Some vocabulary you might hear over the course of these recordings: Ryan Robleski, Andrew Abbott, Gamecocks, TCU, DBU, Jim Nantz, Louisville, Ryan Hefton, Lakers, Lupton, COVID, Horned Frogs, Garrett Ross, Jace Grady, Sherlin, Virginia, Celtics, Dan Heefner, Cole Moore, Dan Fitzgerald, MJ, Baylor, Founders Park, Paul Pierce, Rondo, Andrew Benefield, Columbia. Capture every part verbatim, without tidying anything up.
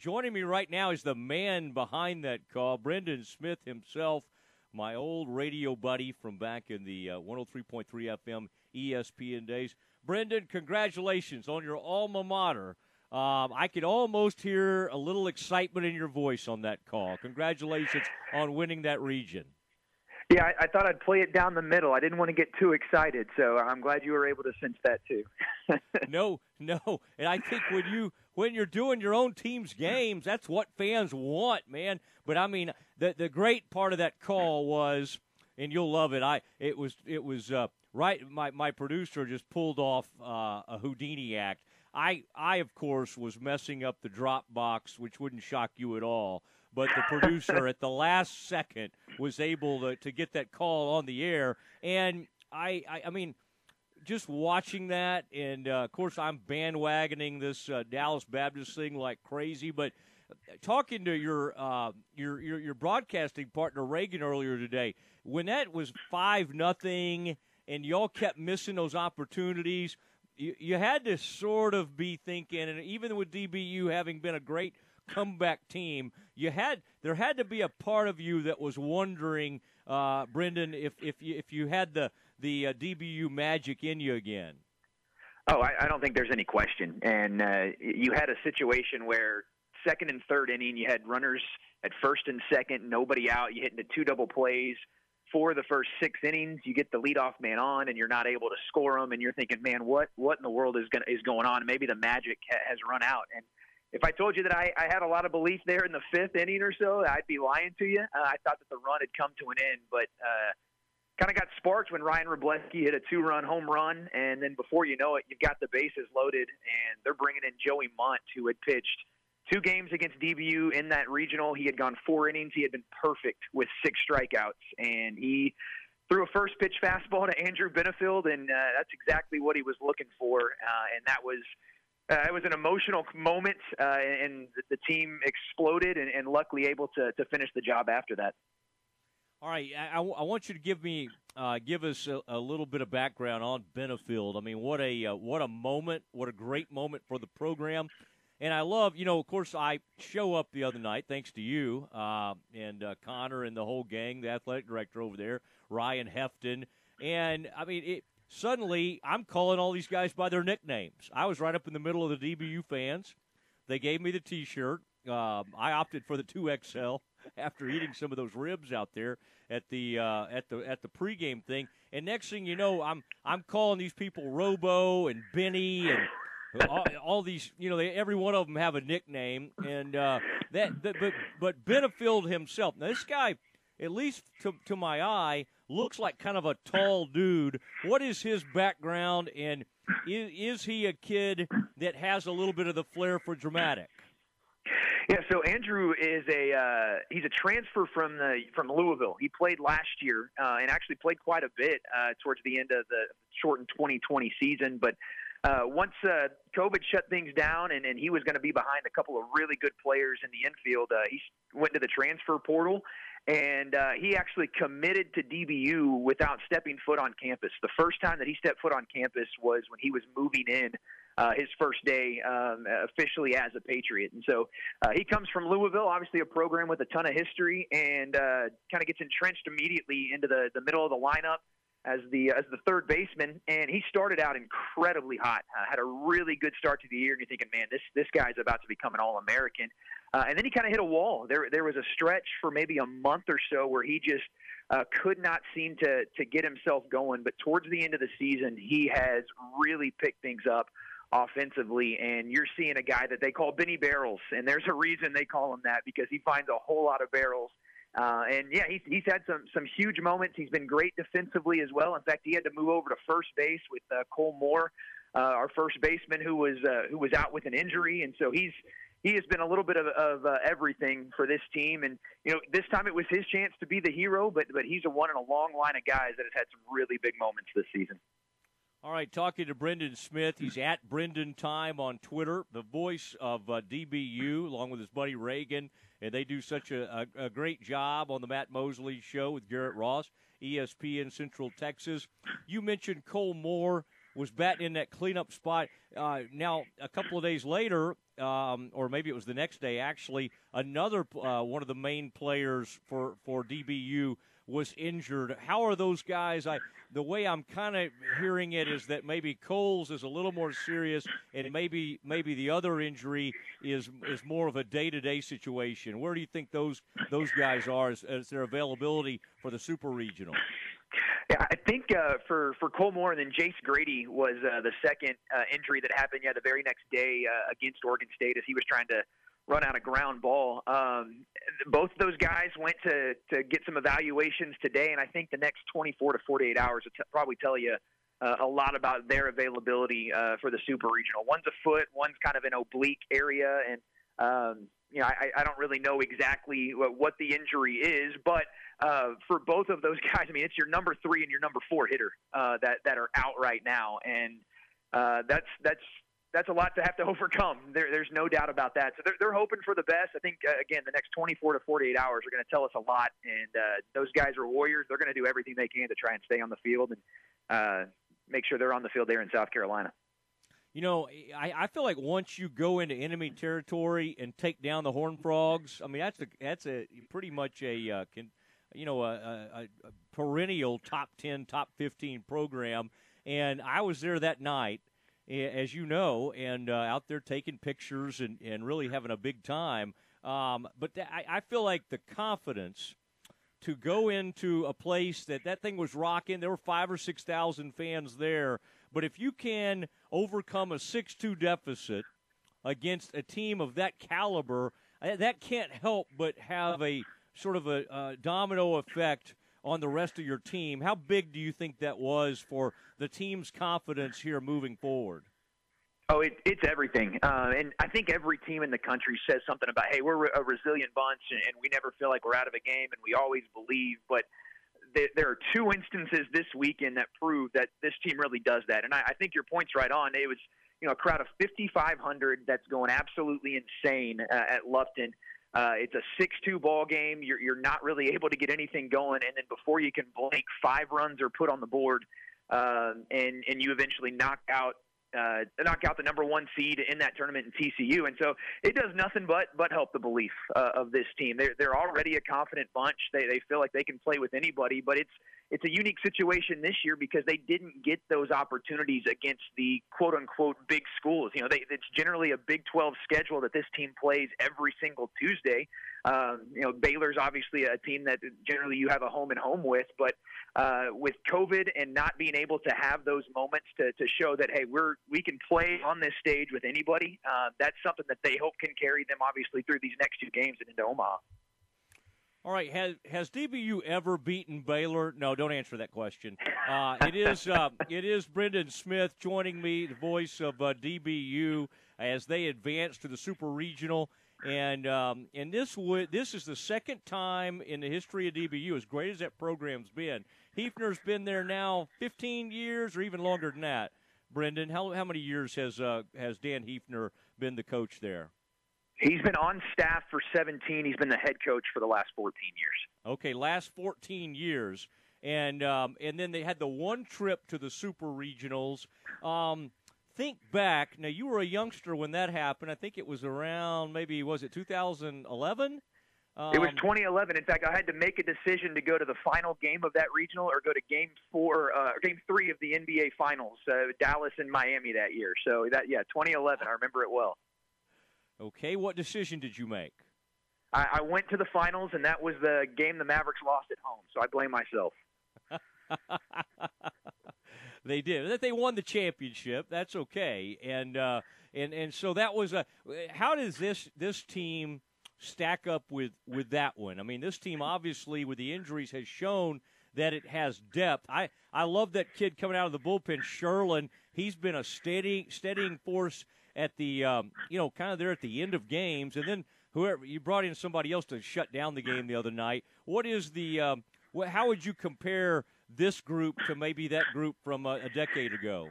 Joining me right now is the man behind that call, Brendan Smith himself, my old radio buddy from back in the uh, one oh three point three F M E S P N days. Brendan, congratulations on your alma mater. Um, I could almost hear a little excitement in your voice on that call. Congratulations on winning that region. Yeah, I, I thought I'd play it down the middle. I didn't want to get too excited, so I'm glad you were able to sense that too. No, no, and I think when you when you're doing your own team's games, that's what fans want, man. But I mean, the the great part of that call was, and you'll love it. I it was it was uh, right. My my producer just pulled off uh, a Houdini act. I I of course was messing up the drop box, which wouldn't shock you at all. But the producer at the last second was able to, to get that call on the air. And, I I, I mean, just watching that, and, uh, of course, I'm bandwagoning this uh, Dallas Baptist thing like crazy. But talking to your, uh, your, your your broadcasting partner, Reagan, earlier today, when that was five nothing and y'all kept missing those opportunities, you, you had to sort of be thinking, and even with D B U having been a great – comeback team, you had there had to be a part of you that was wondering, uh, Brendan, if if you, if you had the the uh, D B U magic in you again. Oh, I, I don't think there's any question. And uh, you had a situation where second and third inning, you had runners at first and second, nobody out. You hit into two double plays for the first six innings. You get the leadoff man on, and you're not able to score them. And you're thinking, man, what what in the world is going is going on? Maybe the magic ha- has run out. And if I told you that I, I had a lot of belief there in the fifth inning or so, I'd be lying to you. Uh, I thought that the run had come to an end, but uh, kind of got sparked when Ryan Robleski hit a two-run home run, and then before you know it, you've got the bases loaded, and they're bringing in Joey Munt, who had pitched two games against D B U in that regional. He had gone four innings. He had been perfect with six strikeouts, and he threw a first-pitch fastball to Andrew Benefield, and uh, that's exactly what he was looking for, uh, and that was – Uh, it was an emotional moment, uh, and the team exploded and, and luckily able to, to finish the job after that. All right, I, I, I want you to give me uh, give us a, a little bit of background on Benefield. I mean, what a uh, what a moment, what a great moment for the program. And I love, you know, of course, I show up the other night, thanks to you uh, and uh, Connor and the whole gang, the athletic director over there, Ryan Hefton. And, I mean, it – suddenly, I'm calling all these guys by their nicknames. I was right up in the middle of the D B U fans. They gave me the T-shirt. Um, I opted for the two X L after eating some of those ribs out there at the uh, at the at the pregame thing. And next thing you know, I'm I'm calling these people Robo and Benny and all, all these. You know, they, every one of them have a nickname. And uh, that, that but but Benefield himself. Now this guy, at least to to my eye, looks like kind of a tall dude. What is his background, and is, is he a kid that has a little bit of the flair for dramatic? Yeah, so Andrew is a uh, he's a transfer from the from Louisville. He played last year uh, and actually played quite a bit uh, towards the end of the shortened twenty twenty season, but. Uh, once uh, COVID shut things down and, and he was going to be behind a couple of really good players in the infield, uh, he went to the transfer portal, and uh, he actually committed to D B U without stepping foot on campus. The first time that he stepped foot on campus was when he was moving in uh, his first day um, officially as a Patriot. And so uh, he comes from Louisville, obviously a program with a ton of history, and uh, kind of gets entrenched immediately into the, the middle of the lineup as the as the third baseman, and he started out incredibly hot, uh, had a really good start to the year, and you're thinking, man, this this guy's about to become an All-American. Uh, and then he kind of hit a wall. There there was a stretch for maybe a month or so where he just uh, could not seem to to get himself going. But towards the end of the season, he has really picked things up offensively, and you're seeing a guy that they call Benny Barrels, and there's a reason they call him that, because he finds a whole lot of barrels. Uh, and, yeah, he's, he's had some, some huge moments. He's been great defensively as well. In fact, he had to move over to first base with uh, Cole Moore, uh, our first baseman, who was uh, who was out with an injury. And so he's he has been a little bit of, of uh, everything for this team. And, you know, this time it was his chance to be the hero, but, but he's a one in a long line of guys that has had some really big moments this season. All right, talking to Brendan Smith. He's at Brendan Time on Twitter, the voice of uh, D B U, along with his buddy Reagan. And they do such a, a, a great job on the Matt Mosley Show with Garrett Ross, E S P N Central Texas. You mentioned Cole Moore. was batting in that cleanup spot. Uh, now, a couple of days later, um, or maybe it was the next day, actually, another uh, one of the main players for, for D B U was injured. How are those guys? I the way I'm kind of hearing it is that maybe Coles is a little more serious, and maybe maybe the other injury is is more of a day-to-day situation. Where do you think those those guys are as, as their availability for the Super Regional? Yeah, I think uh, for for Cole Moore and then Jace Grady was uh, the second uh, injury that happened. Yeah, the very next day uh, against Oregon State as he was trying to run out a ground ball. Um, both those guys went to, to get some evaluations today, and I think the next twenty-four to forty-eight hours will t- probably tell you uh, a lot about their availability uh, for the Super Regional. One's a foot, one's kind of an oblique area, and um, you know I, I don't really know exactly what, what the injury is, but uh, for both of those guys, I mean, it's your number three and your number four hitter uh, that, that are out right now, and uh, that's that's – that's a lot to have to overcome. There, there's no doubt about that. So they're, they're hoping for the best. I think, uh, again, the next twenty-four to forty-eight hours are going to tell us a lot. And uh, those guys are warriors. They're going to do everything they can to try and stay on the field and uh, make sure they're on the field there in South Carolina. You know, I, I feel like once you go into enemy territory and take down the Horned Frogs, I mean, that's a, that's a pretty much a uh, can, you know a, a, a perennial top ten, top fifteen program. And I was there that night, as you know, and uh, out there taking pictures and, and really having a big time. Um, but th- I, I feel like the confidence to go into a place that that thing was rocking, there were five or six thousand fans there. But if you can overcome a six two deficit against a team of that caliber, that can't help but have a sort of a, a domino effect on the rest of your team. How big do you think that was for the team's confidence here moving forward? Oh, it, it's everything. Uh, and I think every team in the country says something about, hey, we're a resilient bunch and we never feel like we're out of a game and we always believe. But th- there are two instances this weekend that prove that this team really does that. And I, I think your point's right on. It was, you know, a crowd of fifty-five hundred that's going absolutely insane uh, at Lupton. Uh, it's a six two ball game. You're, you're not really able to get anything going, and then before you can blink, five runs are put on the board, uh, and and you eventually knock out uh, knock out the number one seed in that tournament in T C U. And so it does nothing but but help the belief uh, of this team. They're they're already a confident bunch. They they feel like they can play with anybody, but it's it's a unique situation this year because they didn't get those opportunities against the quote unquote big schools. You know, they, it's generally a Big twelve schedule that this team plays every single Tuesday. Um, you know, Baylor's obviously a team that generally you have a home and home with, but uh, with COVID and not being able to have those moments to, to show that, hey, we're, we can play on this stage with anybody. Uh, that's something that they hope can carry them obviously through these next two games and into Omaha. All right, has has D B U ever beaten Baylor? No, don't answer that question. Uh, it is uh, it is Brendan Smith joining me, the voice of uh, D B U, as they advance to the Super Regional, and um, and this w- this is the second time in the history of D B U, as great as that program's been. Heefner's been there now fifteen years, or even longer than that. Brendan, how how many years has uh, has Dan Heefner been the coach there? He's been on staff for seventeen. He's been the head coach for the last fourteen years. Okay, last fourteen years. And um, and then they had the one trip to the Super Regionals. Um, think back. Now, you were a youngster when that happened. I think it was around maybe, was it two thousand eleven? Um, it was twenty eleven. In fact, I had to make a decision to go to the final game of that regional or go to game four, uh, or game three of the N B A Finals, uh, Dallas and Miami that year. So, that yeah, twenty eleven, I remember it well. Okay, what decision did you make? I, I went to the finals, and that was the game the Mavericks lost at home, so I blame myself. They did. They won the championship. That's okay. And uh, and and so that was a – how does this this team stack up with, with that one? I mean, this team obviously with the injuries has shown that it has depth. I, I love that kid coming out of the bullpen, Sherlin. He's been a steady steadying force at the, um, you know, kind of there at the end of games, and then whoever you brought in somebody else to shut down the game the other night. What is the, um, what, how would you compare this group to maybe that group from a, a decade ago?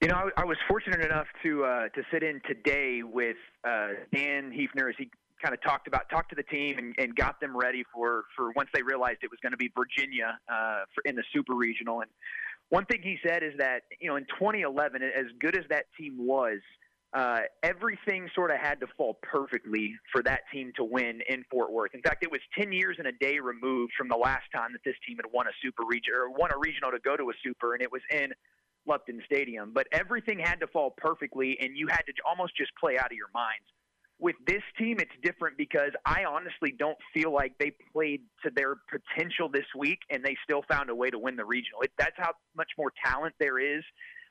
You know, I, I was fortunate enough to uh, to sit in today with uh, Dan Heefner as he kind of talked about talked to the team and, and got them ready for for once they realized it was going to be Virginia uh, for, in the Super Regional. And one thing he said is that, you know, in twenty eleven, as good as that team was, uh, everything sort of had to fall perfectly for that team to win in Fort Worth. In fact, it was ten years and a day removed from the last time that this team had won a super region or won a regional to go to a super, and it was in Lupton Stadium. But everything had to fall perfectly, and you had to almost just play out of your minds. With this team, it's different because I honestly don't feel like they played to their potential this week, and they still found a way to win the regional. It, that's how much more talent there is,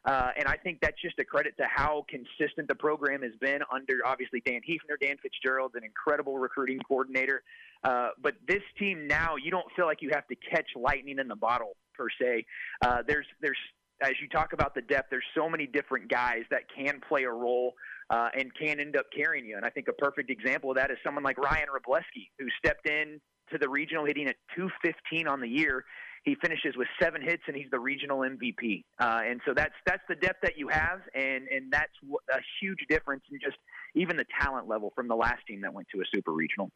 uh, and I think that's just a credit to how consistent the program has been under, obviously, Dan Heefner. Dan Fitzgerald, an incredible recruiting coordinator. Uh, but this team now, you don't feel like you have to catch lightning in the bottle, per se. Uh, there's, there's, as you talk about the depth, there's so many different guys that can play a role Uh, and can end up carrying you. And I think a perfect example of that is someone like Ryan Robleski, who stepped in to the regional hitting at two fifteen on the year. He finishes with seven hits, and he's the regional M V P. Uh, and so that's that's the depth that you have, and, and that's a huge difference in just even the talent level from the last team that went to a super regional.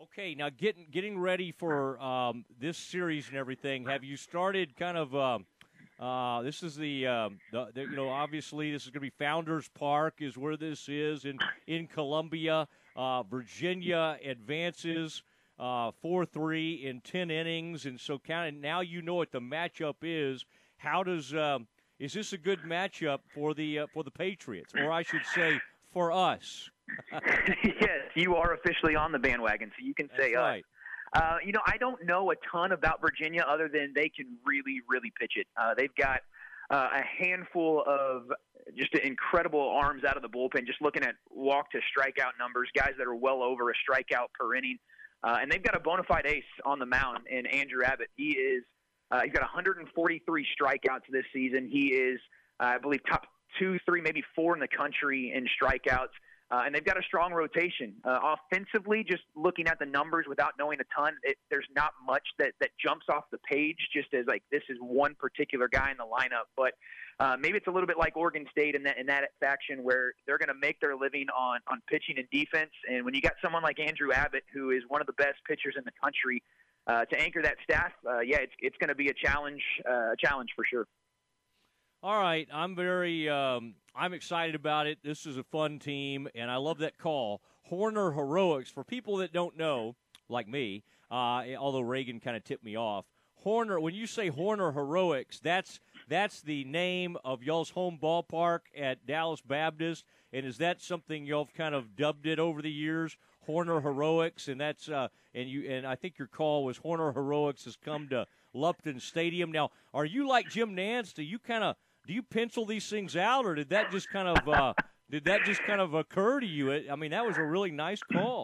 Okay, now getting, getting ready for um, this series and everything, have you started kind of um – Uh, this is the, um, the, the, you know, obviously this is going to be Founders Park is where this is in, in Columbia. Uh, Virginia advances uh, four three in ten innings. And so kind of now you know what the matchup is. How does um, – is this a good matchup for the uh, for the Patriots, or I should say for us? Yes, you are officially on the bandwagon, so you can say us. Right. Uh, you know, I don't know a ton about Virginia other than they can really, really pitch it. Uh, they've got uh, a handful of just incredible arms out of the bullpen, just looking at walk-to-strikeout numbers, guys that are well over a strikeout per inning. Uh, and they've got a bona fide ace on the mound in Andrew Abbott. He is uh, – he's got one hundred forty-three strikeouts this season. He is, uh, I believe, top two, three, maybe four in the country in strikeouts. Uh, and they've got a strong rotation. Uh, offensively, just looking at the numbers without knowing a ton, it, there's not much that, that jumps off the page just as, like, this is one particular guy in the lineup. But uh, maybe it's a little bit like Oregon State in that, in that faction where they're going to make their living on, on pitching and defense. And when you got someone like Andrew Abbott, who is one of the best pitchers in the country, uh, to anchor that staff, uh, yeah, it's, it's going to be a challenge, uh, a challenge for sure. All right, I'm very um, I'm excited about it. This is a fun team, and I love that call. Horner Heroics, for people that don't know, like me, uh, although Reagan kind of tipped me off, Horner, when you say Horner Heroics, that's that's the name of y'all's home ballpark at Dallas Baptist, and is that something y'all kind of dubbed it over the years, Horner Heroics? And that's uh, and you and I think your call was Horner Heroics has come to Lupton Stadium. Now, are you like Jim Nantz? Do you kind of Do you pencil these things out, or did that just kind of uh, did that just kind of occur to you? I mean, that was a really nice call.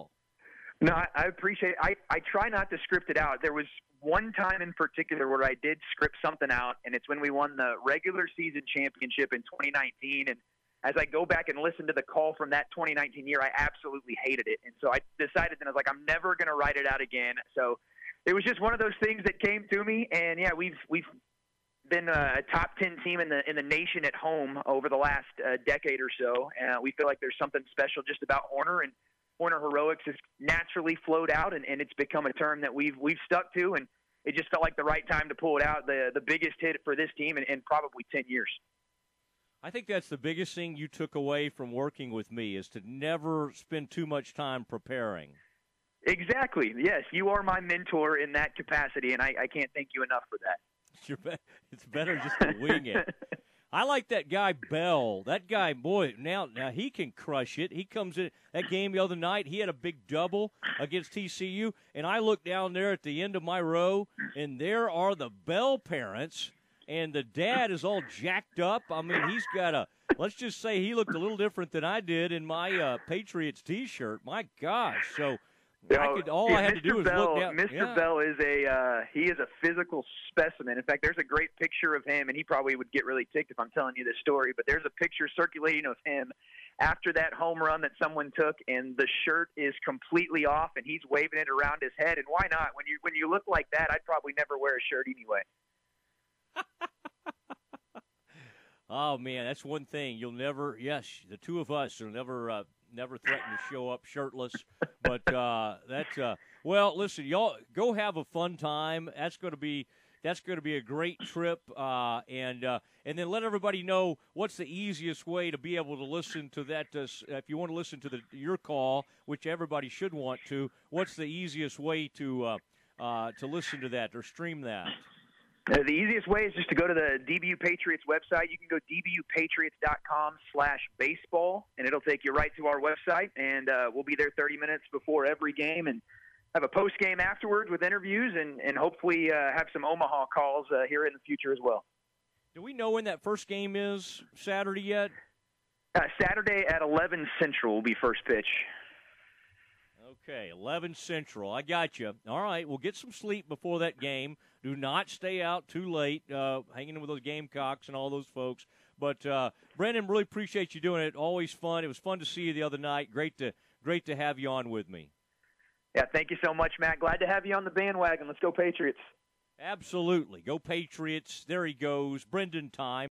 No, I, I appreciate it. I, I try not to script it out. There was one time in particular where I did script something out, and it's when we won the regular season championship in twenty nineteen. And as I go back and listen to the call from that twenty nineteen year, I absolutely hated it. And so I decided then I was like, I'm never going to write it out again. So it was just one of those things that came to me, and, yeah, we've we've – been a top ten team in the in the nation at home over the last uh, decade or so. Uh, we feel like there's something special just about Horner, and Horner Heroics has naturally flowed out, and, and it's become a term that we've we've stuck to, and it just felt like the right time to pull it out. The the biggest hit for this team in, in probably ten years. I think that's the biggest thing you took away from working with me is to never spend too much time preparing. Exactly. Yes, you are my mentor in that capacity, and I, I can't thank you enough for that. It's better just to wing it. I like that guy Bell. That guy, boy, now now he can crush it. He comes in that game the other night. He had a big double against T C U, and I look down there at the end of my row, and there are the Bell parents, and the dad is all jacked up. I mean, he's got a. Let's just say he looked a little different than I did in my uh, Patriots T-shirt. My gosh, so. You know, I could, all yeah, I had Mister to do was Bell, look down. Mister Yeah. Bell is a uh, he is a physical specimen. In fact, there's a great picture of him, and he probably would get really ticked if I'm telling you this story. But there's a picture circulating of him after that home run that someone took, and the shirt is completely off, and he's waving it around his head. And why not? When you when you look like that, I'd probably never wear a shirt anyway. Oh man, that's one thing you'll never. Yes, the two of us will never. Uh, Never threatened to show up shirtless, but uh, that's uh, well. Listen, y'all, go have a fun time. That's going to be that's going to be a great trip. Uh, and uh, and then let everybody know what's the easiest way to be able to listen to that. Uh, if you want to listen to the, your call, which everybody should want to, what's the easiest way to uh, uh, to listen to that or stream that? The easiest way is just to go to the D B U Patriots website. You can go d b u patriots dot com slash baseball, and it'll take you right to our website. And uh, we'll be there thirty minutes before every game and have a post-game afterwards with interviews and, and hopefully uh, have some Omaha calls uh, here in the future as well. Do we know when that first game is Saturday yet? Uh, Saturday at eleven Central will be first pitch. Okay, eleven Central. I got you. All right, we'll get some sleep before that game. Do not stay out too late, uh, hanging with those Gamecocks and all those folks. But, uh, Brendan, really appreciate you doing it. Always fun. It was fun to see you the other night. Great to great to have you on with me. Yeah, thank you so much, Matt. Glad to have you on the bandwagon. Let's go Patriots. Absolutely. Go Patriots. There he goes. Brendan time.